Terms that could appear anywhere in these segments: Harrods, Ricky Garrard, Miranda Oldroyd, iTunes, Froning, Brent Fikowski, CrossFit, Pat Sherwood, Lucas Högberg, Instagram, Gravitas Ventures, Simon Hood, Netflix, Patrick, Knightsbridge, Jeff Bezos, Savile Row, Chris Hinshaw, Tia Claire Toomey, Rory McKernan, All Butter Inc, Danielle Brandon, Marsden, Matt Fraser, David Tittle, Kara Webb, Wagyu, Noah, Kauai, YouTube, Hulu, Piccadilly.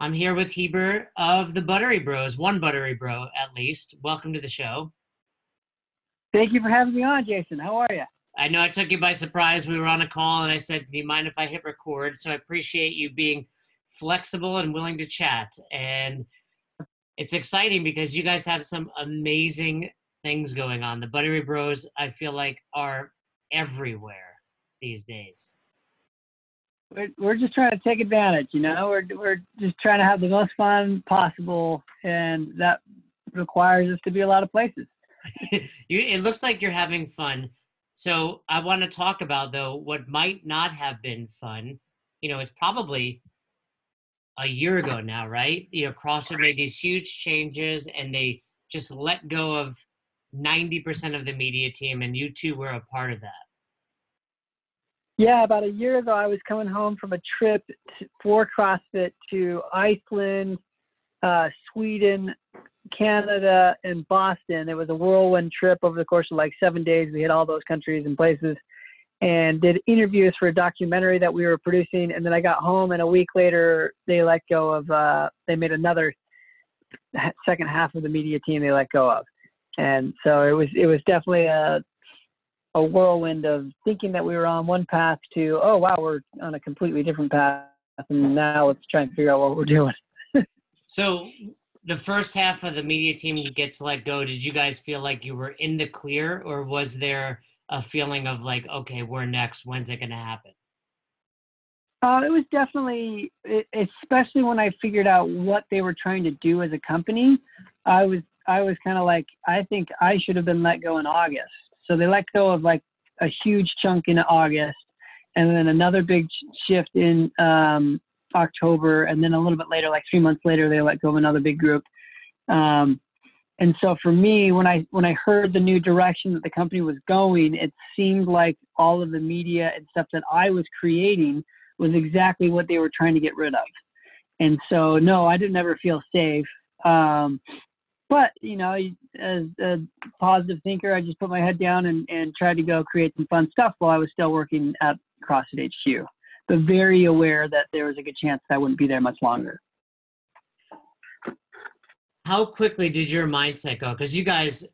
I'm here with Heber of the Buttery Bros, one Buttery Bro at least. Welcome to the show. Thank you for having me on, Jason. How are you? I know I took you by surprise. We were on a call and I said, do you mind if I hit record? So I appreciate you being flexible and willing to chat. And it's exciting because you guys have some amazing things going on. The Buttery Bros, I feel like, are everywhere these days. We're just trying to take advantage, you know. We're just trying to have the most fun possible, and that requires us to be a lot of places. It looks like you're having fun. So I want to talk about, though, what might not have been fun. You know, it's probably a year ago now, right? You know, CrossFit made these huge changes, and they just let go of 90% of the media team, and you two were a part of that. Yeah, about a year ago, I was coming home from a trip for CrossFit to Iceland, Sweden, Canada, and Boston. It was a whirlwind trip over the course of like 7 days. We hit all those countries and places and did interviews for a documentary that we were producing. And then I got home, and a week later, they let go of, they made another second half of the media team they let go of. And so it was definitely a whirlwind of thinking that we were on one path to, oh, wow, we're on a completely different path. And now let's try and figure out what we're doing. So the first half of the media team gets let go. Did you guys feel like you were in the clear, or was there a feeling of like, okay, we're next, when's it going to happen? It was definitely, especially when I figured out what they were trying to do as a company, I was kind of like, I think I should have been let go in August. So they let go of like a huge chunk in August, and then another big shift in October, and then a little bit later, like 3 months later, they let go of another big group. And so for me, when I heard the new direction that the company was going, it seemed like all of the media and stuff that I was creating was exactly what they were trying to get rid of. And so, no, I didn't ever feel safe. But, you know, as a positive thinker, I just put my head down and tried to go create some fun stuff while I was still working at CrossFit HQ, but very aware that there was a good chance that I wouldn't be there much longer. How quickly did your mindset go? Because you guys,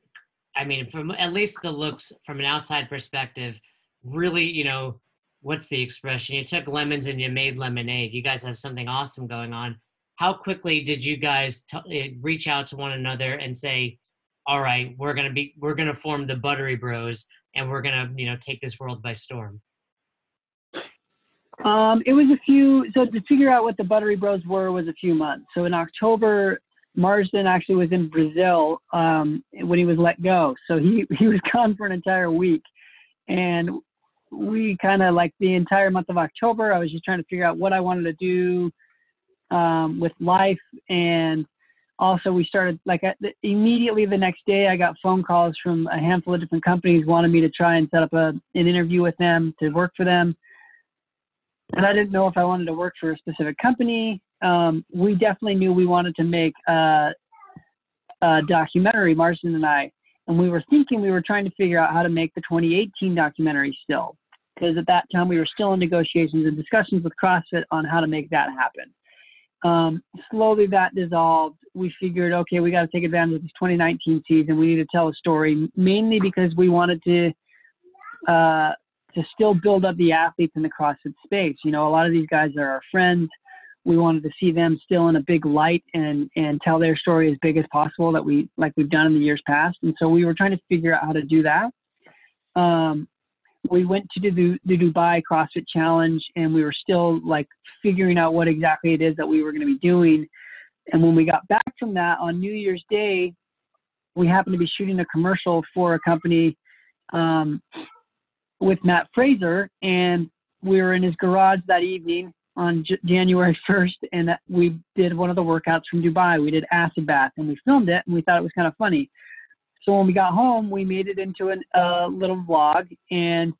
I mean, from at least the looks from an outside perspective, really, you know, what's the expression? You took lemons and you made lemonade. You guys have something awesome going on. How quickly did you guys reach out to one another and say, all right, we're going to form the Buttery Bros, and we're going to, you know, take this world by storm? It was a few, so to figure out what the Buttery Bros were was a few months. So in October, Marsden actually was in Brazil when he was let go. So he was gone for an entire week. And we kind of, like, the entire month of October, I was just trying to figure out what I wanted to do with life. And also we started, like, immediately the next day, I got phone calls from a handful of different companies wanted me to try and set up an interview with them to work for them. And I didn't know if I wanted to work for a specific company. We definitely knew we wanted to make a documentary, Marston and I, and we were thinking we were trying to figure out how to make the 2018 documentary still, because at that time we were still in negotiations and discussions with CrossFit on how to make that happen. Slowly that dissolved. We figured, okay, we got to take advantage of this 2019 season. We need to tell a story, mainly because we wanted to still build up the athletes in the CrossFit space. You know, a lot of these guys are our friends. We wanted to see them still in a big light and tell their story as big as possible that we've done in the years past. And so we were trying to figure out how to do that. We went to the Dubai CrossFit Challenge, and we were still, like, figuring out what exactly it is that we were going to be doing. And when we got back from that on New Year's Day, we happened to be shooting a commercial for a company with Matt Fraser, and we were in his garage that evening on January 1st, and we did one of the workouts from Dubai. We did acid bath, and we filmed it, and we thought it was kind of funny. So when we got home, we made it into a little vlog, and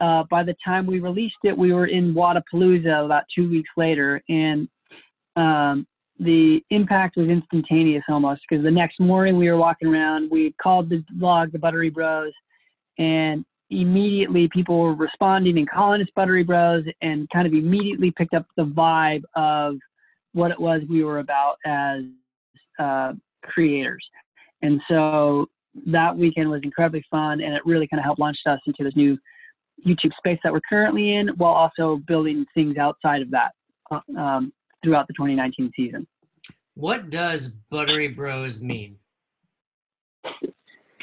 by the time we released it, we were in Wadapalooza about 2 weeks later, and the impact was instantaneous almost, because the next morning we were walking around, we called the vlog the Buttery Bros, and immediately people were responding and calling us Buttery Bros, and kind of immediately picked up the vibe of what it was we were about as creators. And so that weekend was incredibly fun, and it really kind of helped launch us into this new YouTube space that we're currently in, while also building things outside of that throughout the 2019 season. What does Buttery Bros mean?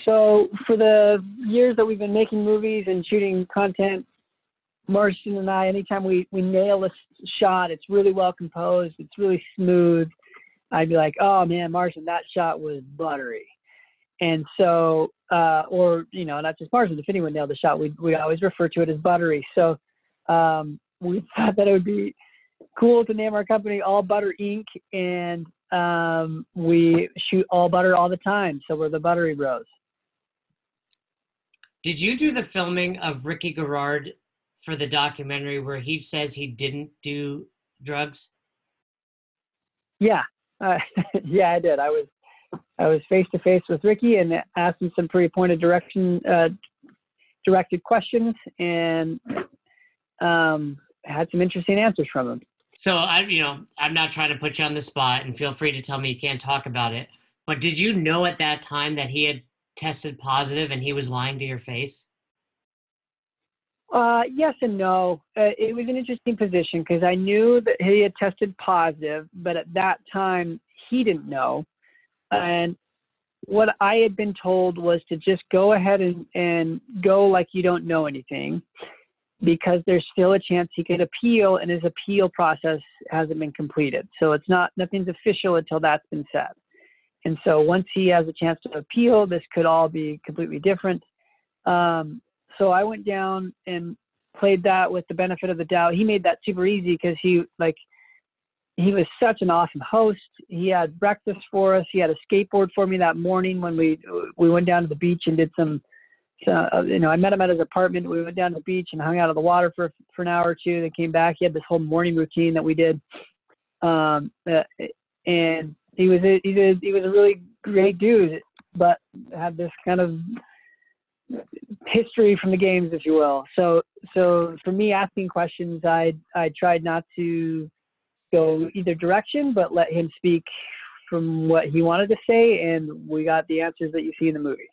So for the years that we've been making movies and shooting content, Marsden and I, anytime we nail a shot, it's really well composed, it's really smooth. I'd be like, oh man, Marsden, that shot was buttery. And so, or, you know, not just Marsden, if anyone nailed the shot, we always refer to it as buttery. So we thought that it would be cool to name our company All Butter Inc. And we shoot all butter all the time. So we're the Buttery Bros. Did you do the filming of Ricky Garrard for the documentary where he says he didn't do drugs? Yeah. Yeah, I did. I was face to face with Ricky and asked him some pretty pointed directed questions, and had some interesting answers from him. So I'm not trying to put you on the spot, and feel free to tell me you can't talk about it, but did you know at that time that he had tested positive and he was lying to your face? Yes and no. It was an interesting position because I knew that he had tested positive, but at that time he didn't know. And what I had been told was to just go ahead and go like you don't know anything, because there's still a chance he could appeal, and his appeal process hasn't been completed. So it's nothing's official until that's been said. And so once he has a chance to appeal, this could all be completely different. So I went down and played that with the benefit of the doubt. He made that super easy because he was such an awesome host. He had breakfast for us. He had a skateboard for me that morning when we went down to the beach and did some, I met him at his apartment. We went down to the beach and hung out on the water for an hour or two. Then came back. He had this whole morning routine that we did. And he was a really great dude, but had this kind of history from the games, if you will. So for me, asking questions, I tried not to go either direction, but let him speak from what he wanted to say, and we got the answers that you see in the movie.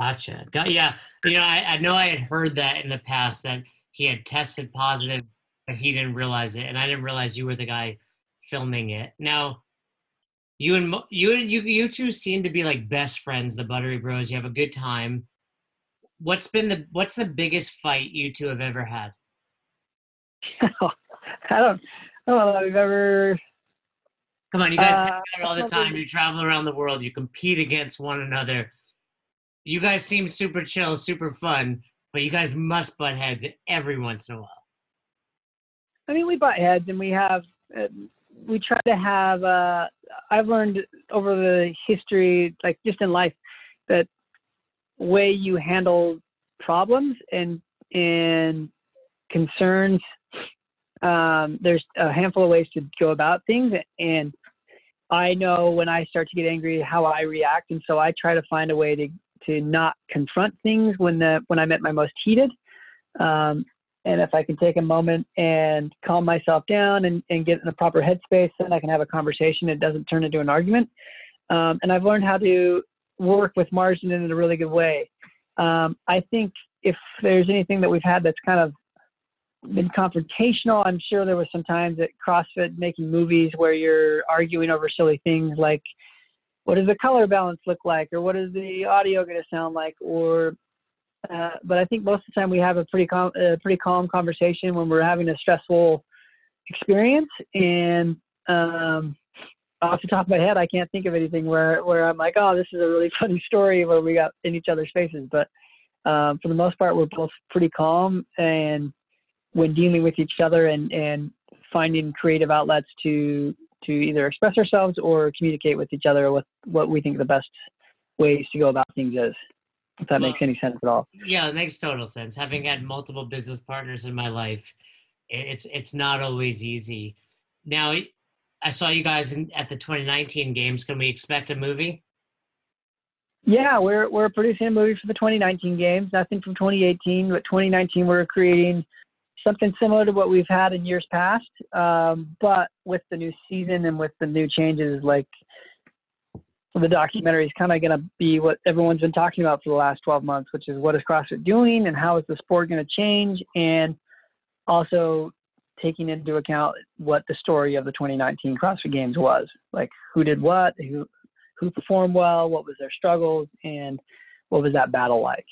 Gotcha. Yeah. I know I had heard that in the past, that he had tested positive, but he didn't realize it, and I didn't realize you were the guy filming it. Now, you two seem to be like best friends, the Buttery Bros. You have a good time. What's the biggest fight you two have ever had? I don't know if I've ever. Come on, you guys fight all the time. You travel around the world. You compete against one another. You guys seem super chill, super fun, but you guys must butt heads every once in a while. I mean, we butt heads, and we have. We try to have. I've learned over the history, like just in life, that way you handle problems and concerns. There's a handful of ways to go about things, and I know when I start to get angry how I react, and so I try to find a way to not confront things when I'm at my most heated. And if I can take a moment and calm myself down and get in a proper headspace, then I can have a conversation. It doesn't turn into an argument. And I've learned how to work with Marsden in a really good way. I think if there's anything that we've had that's kind of been confrontational, I'm sure there was some times at CrossFit making movies where you're arguing over silly things like, what does the color balance look like, or what is the audio going to sound like, but I think most of the time we have a pretty calm conversation when we're having a stressful experience. And off the top of my head, I can't think of anything where I'm like, oh, this is a really funny story where we got in each other's faces. But for the most part, we're both pretty calm and when dealing with each other and finding creative outlets to either express ourselves or communicate with each other with what we think the best ways to go about things is, if that makes any sense at all. Yeah, it makes total sense. Having had multiple business partners in my life, it's not always easy. Now, I saw you guys at the 2019 games. Can we expect a movie? Yeah, we're producing a movie for the 2019 games. Nothing from 2018, but 2019 we're creating something similar to what we've had in years past. But with the new season and with the new changes, like the documentary is kind of going to be what everyone's been talking about for the last 12 months, which is what is CrossFit doing and how is the sport going to change? And also taking into account what the story of the 2019 CrossFit Games was, like who did what, who performed well, what was their struggles, and what was that battle like?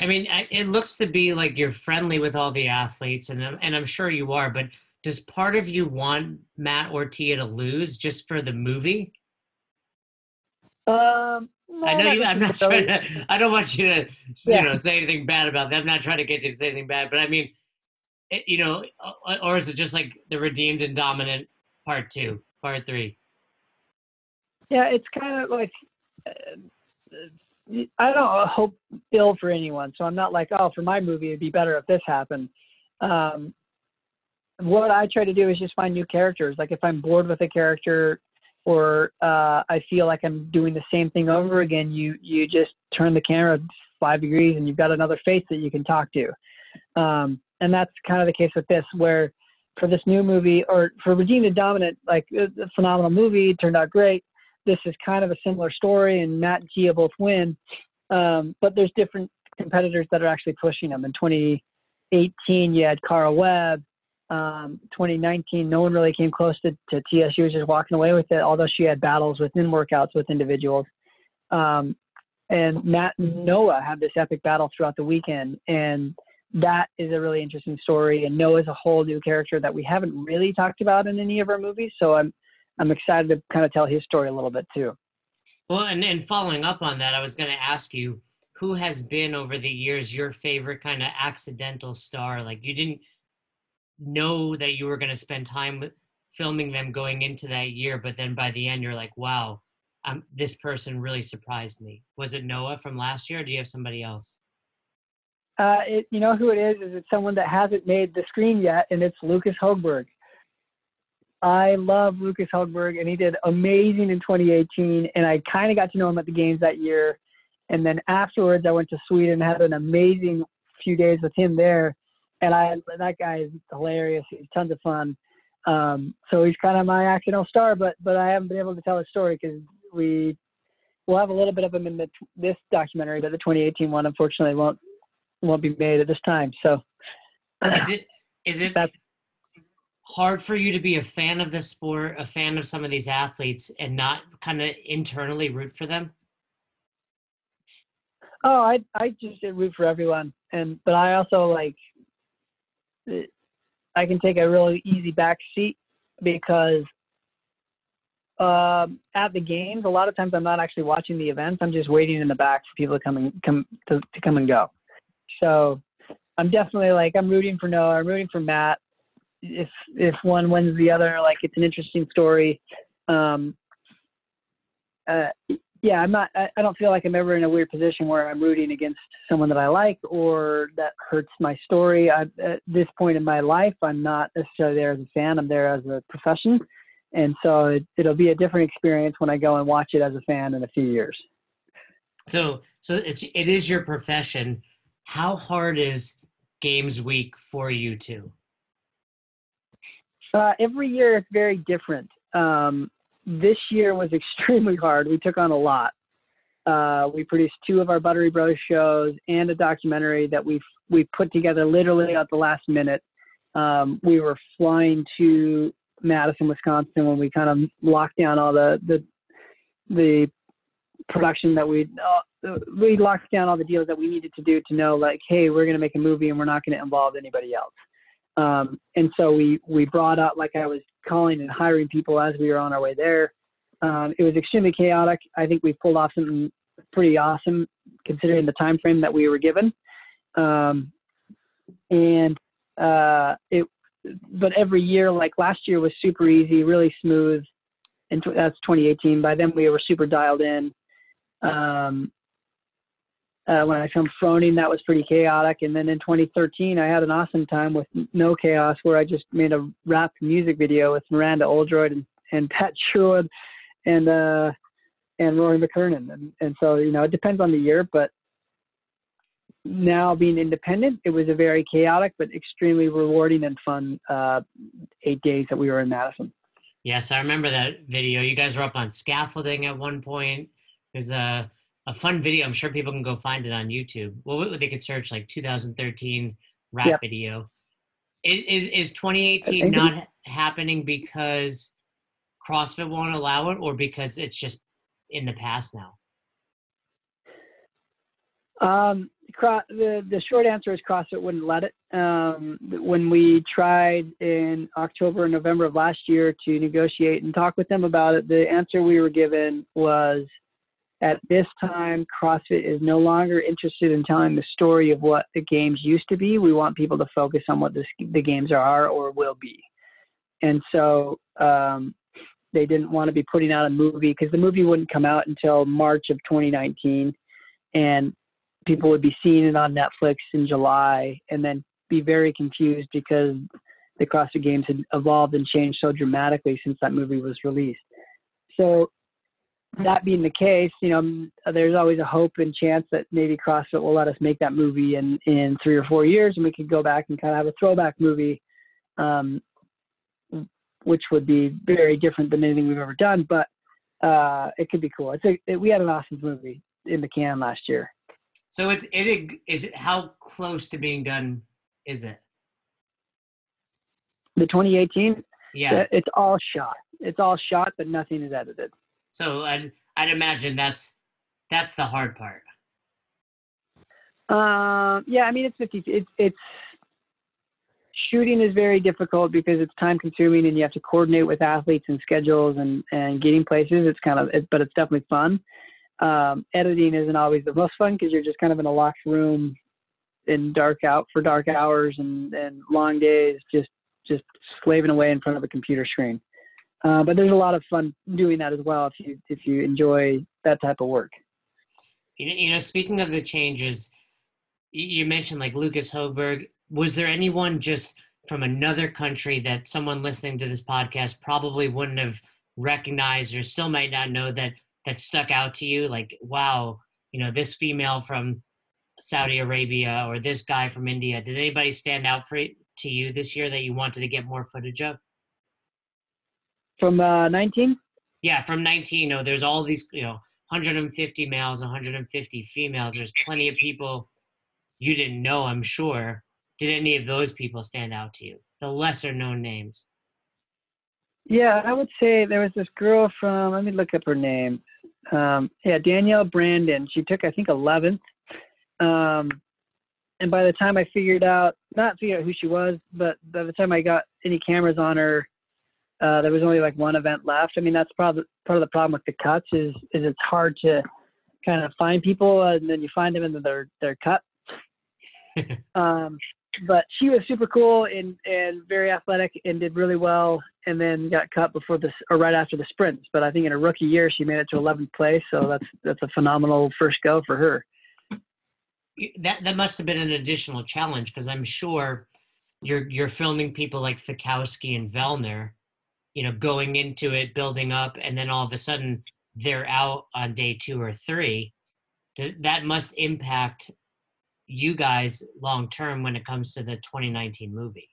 I mean, it looks to be like you're friendly with all the athletes, and I'm sure you are, but does part of you want Matt or Tia to lose just for the movie? No, I know you, I'm not trying to, I don't want you to, you know, say anything bad about that. I'm not trying to get you to say anything bad, but I mean, it, you know, or is it just like the redeemed and dominant part two, part three? Yeah, it's kind of like, I don't hope ill for anyone. So I'm not like, oh, for my movie, it'd be better if this happened. What I try to do is just find new characters. Like if I'm bored with a character or I feel like I'm doing the same thing over again, you just turn the camera 5 degrees and you've got another face that you can talk to. And that's kind of the case with this, where for this new movie or for Redeemed and Dominant, like it's a phenomenal movie, it turned out great. This is kind of a similar story, and Matt and Tia both win, but there's different competitors that are actually pushing them. In 2018, you had Kara Webb. 2019, no one really came close to Tia. She was just walking away with it, although she had battles within workouts with individuals. And Matt and Noah have this epic battle throughout the weekend, and that is a really interesting story. And Noah is a whole new character that we haven't really talked about in any of our movies, so I'm excited to kind of tell his story a little bit too. Well, and following up on that, I was going to ask you, who has been over the years your favorite kind of accidental star? Like you didn't know that you were going to spend time filming them going into that year, but then by the end you're like, wow, this person really surprised me. Was it Noah from last year, or do you have somebody else? You know who it is? Is it someone that hasn't made the screen yet, and it's Lucas Högberg. I love Lucas Högberg, and he did amazing in 2018, and I kind of got to know him at the games that year. And then afterwards, I went to Sweden and had an amazing few days with him there. And that guy is hilarious. He's tons of fun. So he's kind of my accidental star, but I haven't been able to tell his story because we'll have a little bit of him in this documentary, but the 2018 one, unfortunately, won't be made at this time. So is it hard for you to be a fan of this sport, a fan of some of these athletes, and not kind of internally root for them? Oh, I just root for everyone, but I also like I can take a really easy back seat because at the games, a lot of times I'm not actually watching the events. I'm just waiting in the back for people to come and go. So I'm definitely like I'm rooting for Noah. I'm rooting for Matt. If one wins the other, like it's an interesting story. Yeah, I don't feel like I'm ever in a weird position where I'm rooting against someone that I like or that hurts my story. At this point in my life, I'm not necessarily there as a fan. I'm there as a profession. And so it'll be a different experience when I go and watch it as a fan in a few years. So it is your profession. How hard is Games Week for you two? Every year it's very different. This year was extremely hard. We took on a lot. We produced 2 of our Buttery Bros shows and a documentary that we put together literally at the last minute. We were flying to Madison, Wisconsin when we kind of locked down all the production that we locked down all the deals that we needed to do to know like, hey, we're going to make a movie and we're not going to involve anybody else. And so we brought up, like I was calling and hiring people as we were on our way there. It was extremely chaotic. I think we pulled off something pretty awesome considering the time frame that we were given. But every year, like last year was super easy, really smooth. And that's 2018. By then we were super dialed in. When I come Froning, that was pretty chaotic. And then in 2013, I had an awesome time with no chaos where I just made a rap music video with Miranda Oldroyd and Pat Sherwood and Rory McKernan. And so, you know, it depends on the year, but now being independent, it was a very chaotic but extremely rewarding and fun 8 days that we were in Madison. Yes, I remember that video. You guys were up on scaffolding at one point. There's a fun video. I'm sure people can go find it on YouTube. Well, they could search like 2013 rap video. Is 2018 not happening because CrossFit won't allow it, or because it's just in the past now? The short answer is CrossFit wouldn't let it. When we tried in October and November of last year to negotiate and talk with them about it, the answer we were given was, at this time, CrossFit is no longer interested in telling the story of what the games used to be. We want people to focus on what the games are or will be. And so they didn't want to be putting out a movie, because the movie wouldn't come out until March of 2019. And people would be seeing it on Netflix in July and then be very confused because the CrossFit Games had evolved and changed so dramatically since that movie was released. So that being the case, you know, there's always a hope and chance that maybe CrossFit will let us make that movie in 3 or 4 years, and we could go back and kind of have a throwback movie, which would be very different than anything we've ever done, but it could be cool. We had an awesome movie in the can last year. So how close to being done is it? The 2018? Yeah. It's all shot. It's all shot, but nothing is edited. So I'd imagine that's the hard part. Yeah, I mean, it's shooting is very difficult because it's time consuming and you have to coordinate with athletes and schedules and getting places. But it's definitely fun. Editing isn't always the most fun because you're just kind of in a locked room in dark hours and long days, just slaving away in front of a computer screen. But there's a lot of fun doing that as well if you enjoy that type of work. You know, speaking of the changes, you mentioned like Lucas Högberg. Was there anyone just from another country that someone listening to this podcast probably wouldn't have recognized or still might not know that stuck out to you? Like, wow, you know, this female from Saudi Arabia or this guy from India. Did anybody stand out to you this year that you wanted to get more footage of? From 19? Yeah, from 19. You know, there's all these, you know, 150 males, 150 females. There's plenty of people you didn't know, I'm sure. Did any of those people stand out to you? The lesser known names. Yeah, I would say there was this girl from, let me look up her name. Danielle Brandon. She took, I think, 11th. And by the time I figured out who she was, but by the time I got any cameras on her, there was only like one event left. I mean, that's probably part of the problem with the cuts is it's hard to kind of find people, and then you find them and then they're cut. But she was super cool and very athletic and did really well, and then got cut right after the sprints. But I think in her rookie year, she made it to 11th place. So that's a phenomenal first go for her. That must've been an additional challenge, because I'm sure you're filming people like Fikowski and Vellner, you know, going into it, building up, and then all of a sudden they're out on day 2 or 3. That must impact you guys long-term when it comes to the 2019 movie.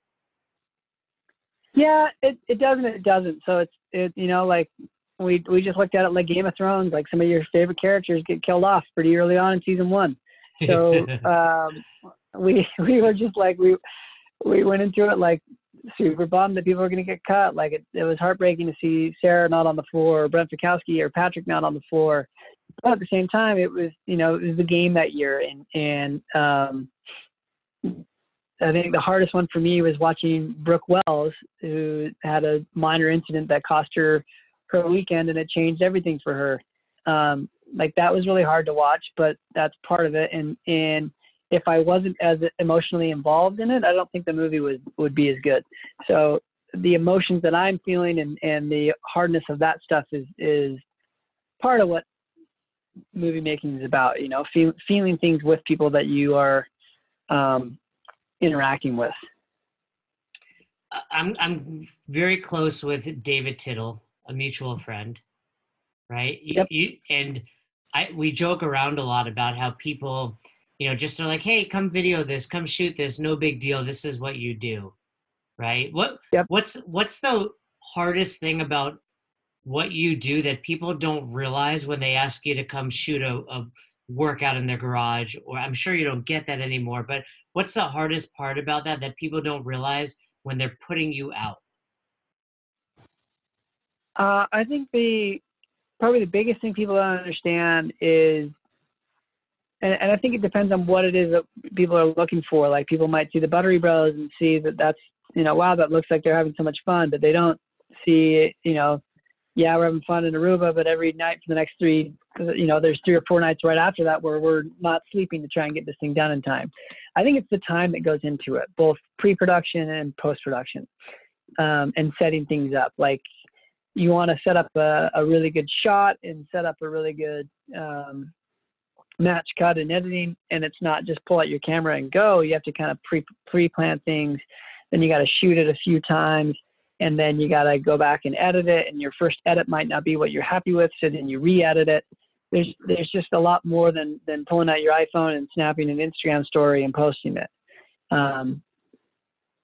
Yeah, it doesn't. So it's you know, like we just looked at it like Game of Thrones, like some of your favorite characters get killed off pretty early on in season 1. So we were just like, we went into it like super bummed that people were going to get cut. Like it was heartbreaking to see Sarah not on the floor, or Brent Fikowski or Patrick not on the floor. But at the same time, it was, you know, it was the game that year, and I think the hardest one for me was watching Brooke Wells, who had a minor incident that cost her weekend, and it changed everything for her. Like that was really hard to watch, but that's part of it. And if I wasn't as emotionally involved in it, I don't think the movie would be as good. So the emotions that I'm feeling and the hardness of that stuff is part of what movie making is about, you know, feeling things with people that you are interacting with. I'm very close with David Tittle, a mutual friend, right? Yep. We joke around a lot about how people, you know, just they're like, hey, come video this, come shoot this, no big deal, this is what you do, right? What's the hardest thing about what you do that people don't realize when they ask you to come shoot a workout in their garage? Or I'm sure you don't get that anymore, but what's the hardest part about that that people don't realize when they're putting you out? I think probably the biggest thing people don't understand is, and I think it depends on what it is that people are looking for. Like, people might see the Buttery Bros and see that that's, you know, wow, that looks like they're having so much fun, but they don't see, you know, yeah, we're having fun in Aruba, but every night for the next three, you know, there's 3 or 4 nights right after that where we're not sleeping to try and get this thing done in time. I think it's the time that goes into it, both pre-production and post-production, and setting things up. Like, you want to set up a really good shot and set up a really good match cut and editing, and it's not just pull out your camera and go. You have to kind of pre-plan things, then you got to shoot it a few times, and then you got to go back and edit it, and your first edit might not be what you're happy with, so then you re-edit it. There's just a lot more than pulling out your iPhone and snapping an Instagram story and posting it.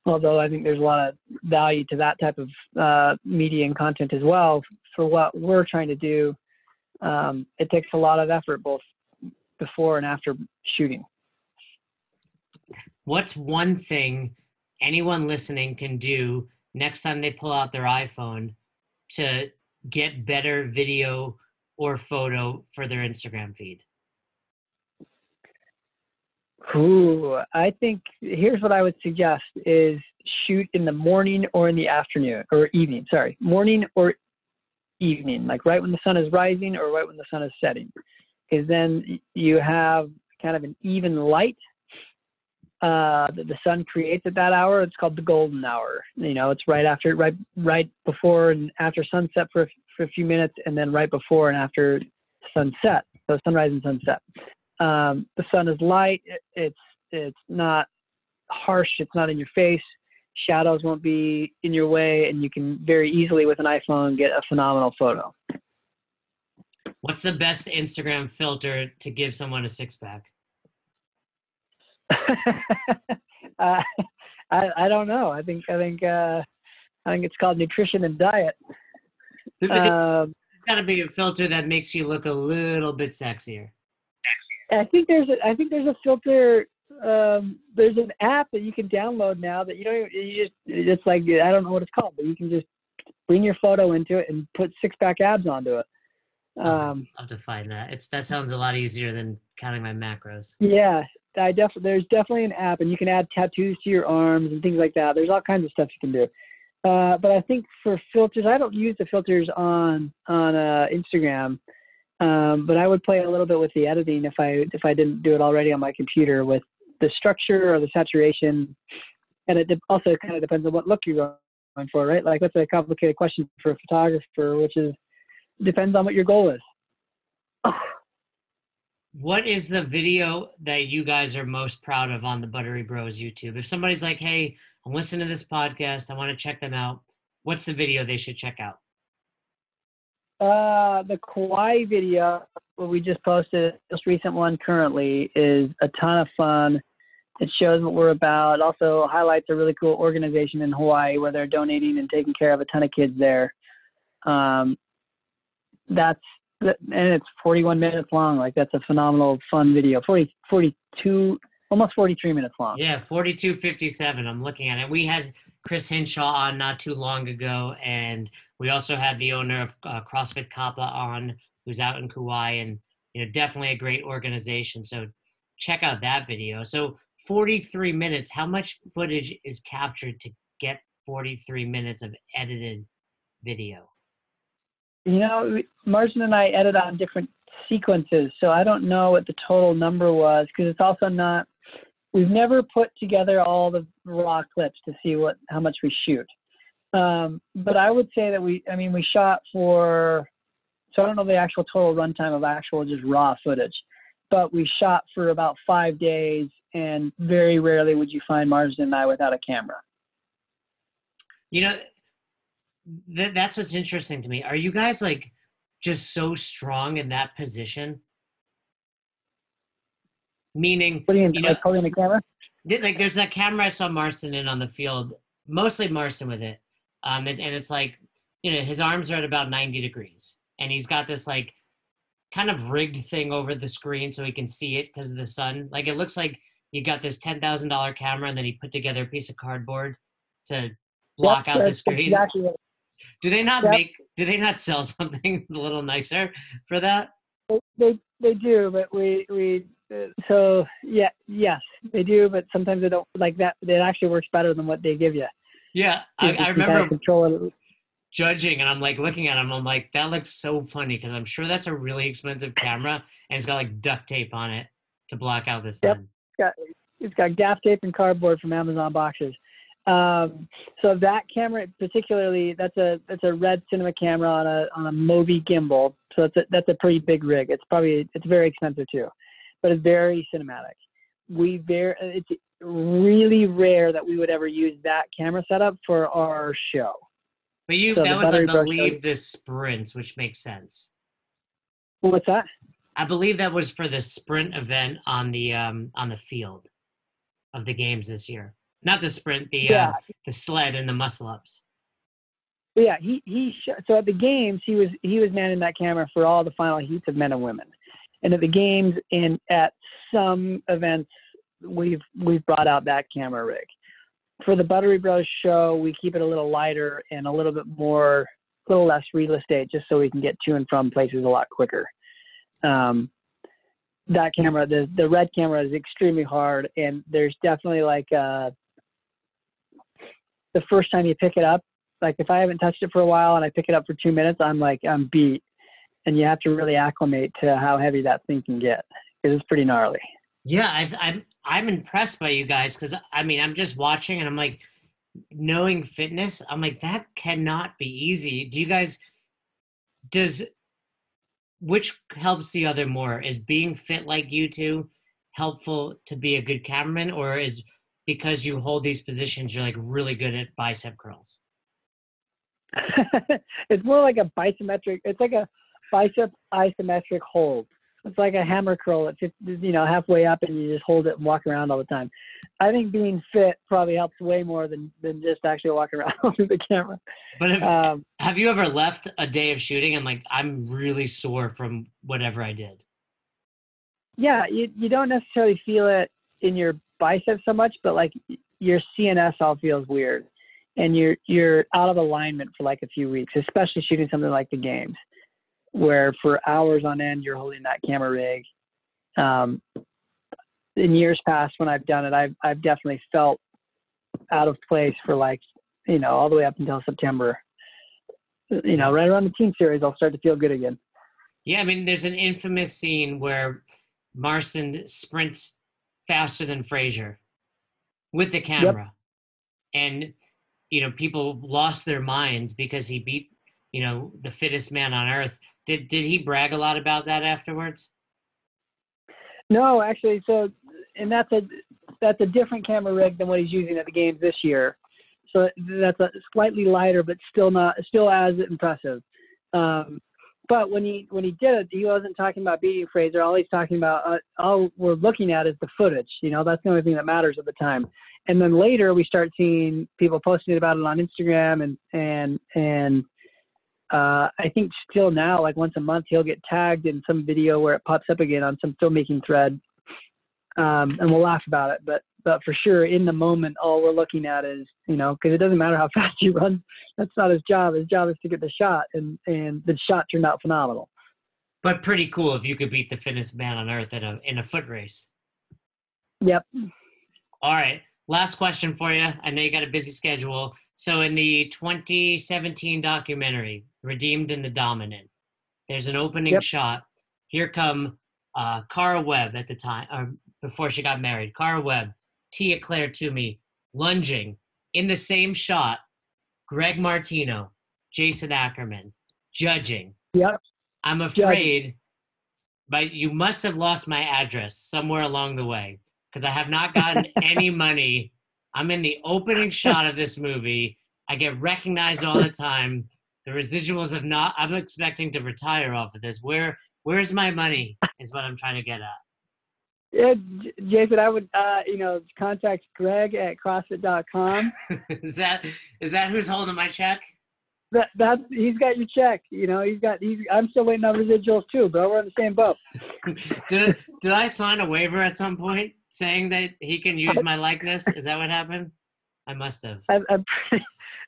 Although I think there's a lot of value to that type of media and content as well. For what we're trying to do, it takes a lot of effort both before and after shooting. What's one thing anyone listening can do next time they pull out their iPhone to get better video or photo for their Instagram feed? Ooh, I think here's what I would suggest is shoot in the morning or in the afternoon or evening, sorry, morning or evening, like right when the sun is rising or right when the sun is setting, because then you have kind of an even light that the sun creates at that hour. It's called the golden hour. You know, it's right after, right before and after sunset for a few minutes, and then right before and after sunset. So sunrise and sunset. The sun is light. It's not harsh. It's not in your face. Shadows won't be in your way, and you can very easily with an iPhone get a phenomenal photo. What's the best Instagram filter to give someone a six-pack? I don't know. I think it's called nutrition and diet. It's got to be a filter that makes you look a little bit sexier. I think there's a filter. There's an app that you can download now that you don't even, you just, it's like, I don't know what it's called, but you can just bring your photo into it and put six-pack abs onto it. I'll have to find that. That sounds a lot easier than counting my macros. Yeah, there's definitely an app, and you can add tattoos to your arms and things like that. There's all kinds of stuff you can do. But I think for filters, I don't use the filters on Instagram. But I would play a little bit with the editing if I didn't do it already on my computer, with the structure or the saturation. And it also kind of depends on what look you're going for, right? Like, that's a complicated question for a photographer, which is depends on what your goal is. What is the video that you guys are most proud of on the Buttery Bros YouTube? If somebody's like, hey, I'm listening to this podcast, I want to check them out, what's the video they should check out? The Kauai video where we just posted, most recent one currently, is a ton of fun. It shows what we're about. It also highlights a really cool organization in Hawaii where they're donating and taking care of a ton of kids there. And it's 41 minutes long. Like, that's a phenomenal fun video. 42, almost 43 minutes long. Yeah, 42:57. I'm looking at it. We had Chris Hinshaw on not too long ago, and we also had the owner of CrossFit Kappa on, who's out in Kauai, and, you know, definitely a great organization. So check out that video. So 43 minutes. How much footage is captured to get 43 minutes of edited video? You know, Marsden and I edit on different sequences, so I don't know what the total number was, because it's also not, we've never put together all the raw clips to see how much we shoot. But I would say that we shot for, so I don't know the actual total runtime of actual just raw footage, but we shot for about 5 days, and very rarely would you find Marsden and I without a camera. You know, that's what's interesting to me. Are you guys, like, just so strong in that position? Meaning, what do you mean, like holding the camera? Like there's that camera I saw Marsden in on the field, mostly Marsden with it. And it's like, you know, his arms are at about 90 degrees and he's got this like kind of rigged thing over the screen so he can see it because of the sun. Like it looks like you got this $10,000 camera and then he put together a piece of cardboard to block out the screen. Exactly right. Do they not do they not sell something a little nicer for that? They do, but yes, they do, but sometimes they don't like that. It actually works better than what they give you. Yeah. I remember judging and I'm like looking at him. I'm like, that looks so funny. Cause I'm sure that's a really expensive camera and it's got like duct tape on it to block out the sun. Yep. It's got gaff tape and cardboard from Amazon boxes. So that camera particularly, that's a red cinema camera on a Mobi gimbal. So that's a pretty big rig. It's very expensive too, but it's very cinematic. It's really rare that we would ever use that camera setup for our show. But that was, I believe, the sprints, which makes sense. What's that? I believe that was for the sprint event on the field of the games this year. Not the sprint, the sled and the muscle ups. Yeah, so at the games he was manning that camera for all the final heats of men and women, and at the games and at some events we've brought out that camera rig. For the Buttery Bros show, we keep it a little lighter and a little less real estate, just so we can get to and from places a lot quicker. That camera, the red camera, is extremely hard, and there's definitely like the first time you pick it up, like if I haven't touched it for a while and I pick it up for 2 minutes, I'm beat, and you have to really acclimate to how heavy that thing can get because it's pretty gnarly. Yeah, I'm impressed by you guys because I mean I'm just watching and I'm like, knowing fitness, I'm like that cannot be easy. Do you guys Which helps the other more? Is being fit like you two helpful to be a good cameraman, or is because you hold these positions, you're like really good at bicep curls? It's more like a bisometric. It's like a bicep isometric hold. It's like a hammer curl. It's just, you know, halfway up and you just hold it and walk around all the time. I think being fit probably helps way more than just actually walking around with the camera. But have you ever left a day of shooting and like, I'm really sore from whatever I did? Yeah. You don't necessarily feel it in your biceps so much, but like your CNS all feels weird and you're out of alignment for like a few weeks, especially shooting something like the games, where for hours on end, you're holding that camera rig. In years past when I've done it, I've definitely felt out of place for like, you know, all the way up until September, you know, right around the team series, I'll start to feel good again. Yeah. I mean, there's an infamous scene where Marsden sprints faster than Fraser with the camera. Yep. And, you know, people lost their minds because he beat, you know, the fittest man on earth. Did he brag a lot about that afterwards? No, actually. So, and that's a different camera rig than what he's using at the games this year. So that's a slightly lighter, but still as impressive. But when he did it, he wasn't talking about beating Fraser. All he's talking about, all we're looking at is the footage. You know, that's the only thing that matters at the time. And then later we start seeing people posting about it on Instagram and I think still now, like once a month, he'll get tagged in some video where it pops up again on some filmmaking thread, and we'll laugh about it. But for sure, in the moment, all we're looking at is, you know, because it doesn't matter how fast you run. That's not his job. His job is to get the shot, and the shot turned out phenomenal. But pretty cool if you could beat the fittest man on earth in a foot race. Yep. All right. Last question for you. I know you got a busy schedule. So in the 2017 documentary, Redeemed and the Dominant, there's an opening shot. Here come Kara Webb at the time, or before she got married, Kara Webb, Tia Claire Toomey, lunging. In the same shot, Greg Martino, Jason Ackerman, judging. Yep. I'm afraid, but you must have lost my address somewhere along the way because I have not gotten any money. I'm in the opening shot of this movie. I get recognized all the time. The residuals have not. I'm expecting to retire off of this. Where's my money is what I'm trying to get at. Yeah, Jason, I would, contact Greg at CrossFit.com. Is that who's holding my check? That he's got your check. I'm still waiting on residuals too, bro. We're on the same boat. Did I sign a waiver at some point saying that he can use my likeness? Is that what happened? I must have.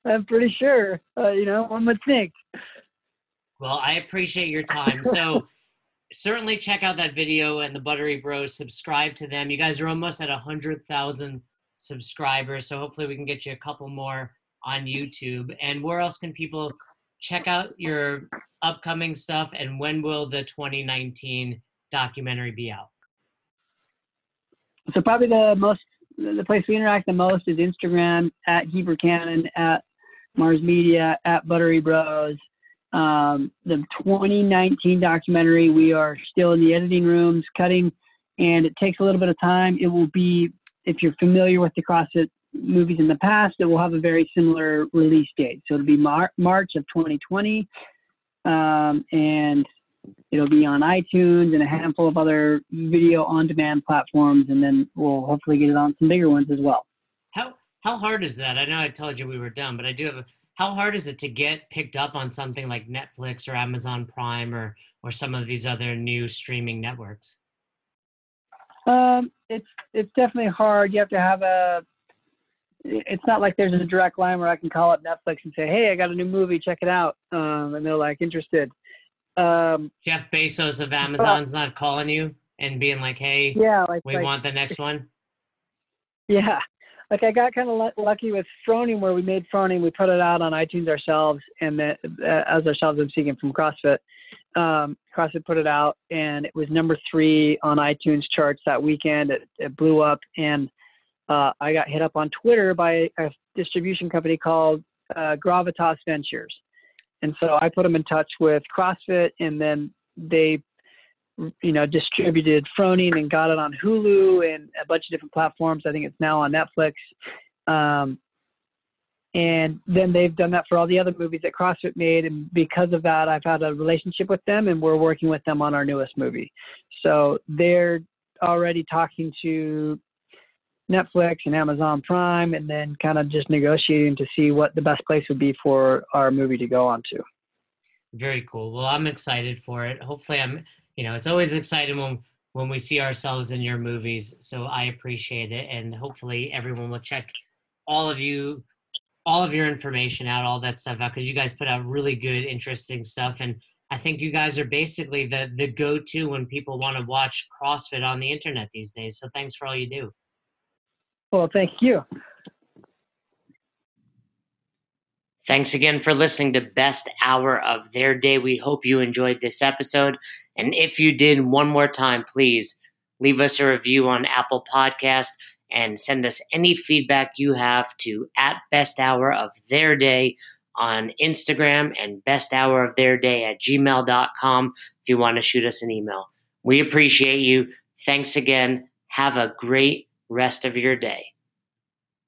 I'm pretty sure. One would think. Well, I appreciate your time. So. Certainly check out that video and the Buttery Bros. Subscribe to them. You guys are almost at 100,000 subscribers, so hopefully we can get you a couple more on YouTube. And where else can people check out your upcoming stuff, and when will the 2019 documentary be out? So probably the place we interact the most is Instagram, at Heber Cannon, at Mars Media, at Buttery Bros. The 2019 documentary, we are still in the editing rooms cutting, and it takes a little bit of time. It will be, if you're familiar with the CrossFit movies in the past, it will have a very similar release date. So it'll be March of 2020, and it'll be on iTunes and a handful of other video on-demand platforms, and then we'll hopefully get it on some bigger ones as well. How hard is that? I know I told you we were done, but I do have how hard is it to get picked up on something like Netflix or Amazon Prime or some of these other new streaming networks? It's definitely hard. You have to have it's not like there's a direct line where I can call up Netflix and say, hey, I got a new movie, check it out. And they're like interested. Jeff Bezos of Amazon's not calling you and being like, hey, yeah, we want the next one. Yeah. Like I got kind of lucky with Froning, where we made Froning. We put it out on iTunes ourselves, and I'm speaking from CrossFit. CrossFit put it out, and it was number 3 on iTunes charts that weekend. It blew up, and I got hit up on Twitter by a distribution company called Gravitas Ventures. And so I put them in touch with CrossFit, and then they distributed Froning and got it on Hulu and a bunch of different platforms. I think it's now on Netflix. And then they've done that for all the other movies that CrossFit made. And because of that, I've had a relationship with them, and we're working with them on our newest movie. So they're already talking to Netflix and Amazon Prime, and then kind of just negotiating to see what the best place would be for our movie to go on to. Very cool. Well, I'm excited for it. Hopefully it's always exciting when we see ourselves in your movies. So I appreciate it. And hopefully everyone will check all of your information out, all that stuff out, because you guys put out really good, interesting stuff. And I think you guys are basically the go-to when people want to watch CrossFit on the internet these days. So thanks for all you do. Well, thank you. Thanks again for listening to Best Hour of Their Day. We hope you enjoyed this episode. And if you did, one more time, please leave us a review on Apple Podcast and send us any feedback you have to @BestHourOfTheirDay on Instagram and besthouroftheirday@gmail.com if you want to shoot us an email. We appreciate you. Thanks again. Have a great rest of your day.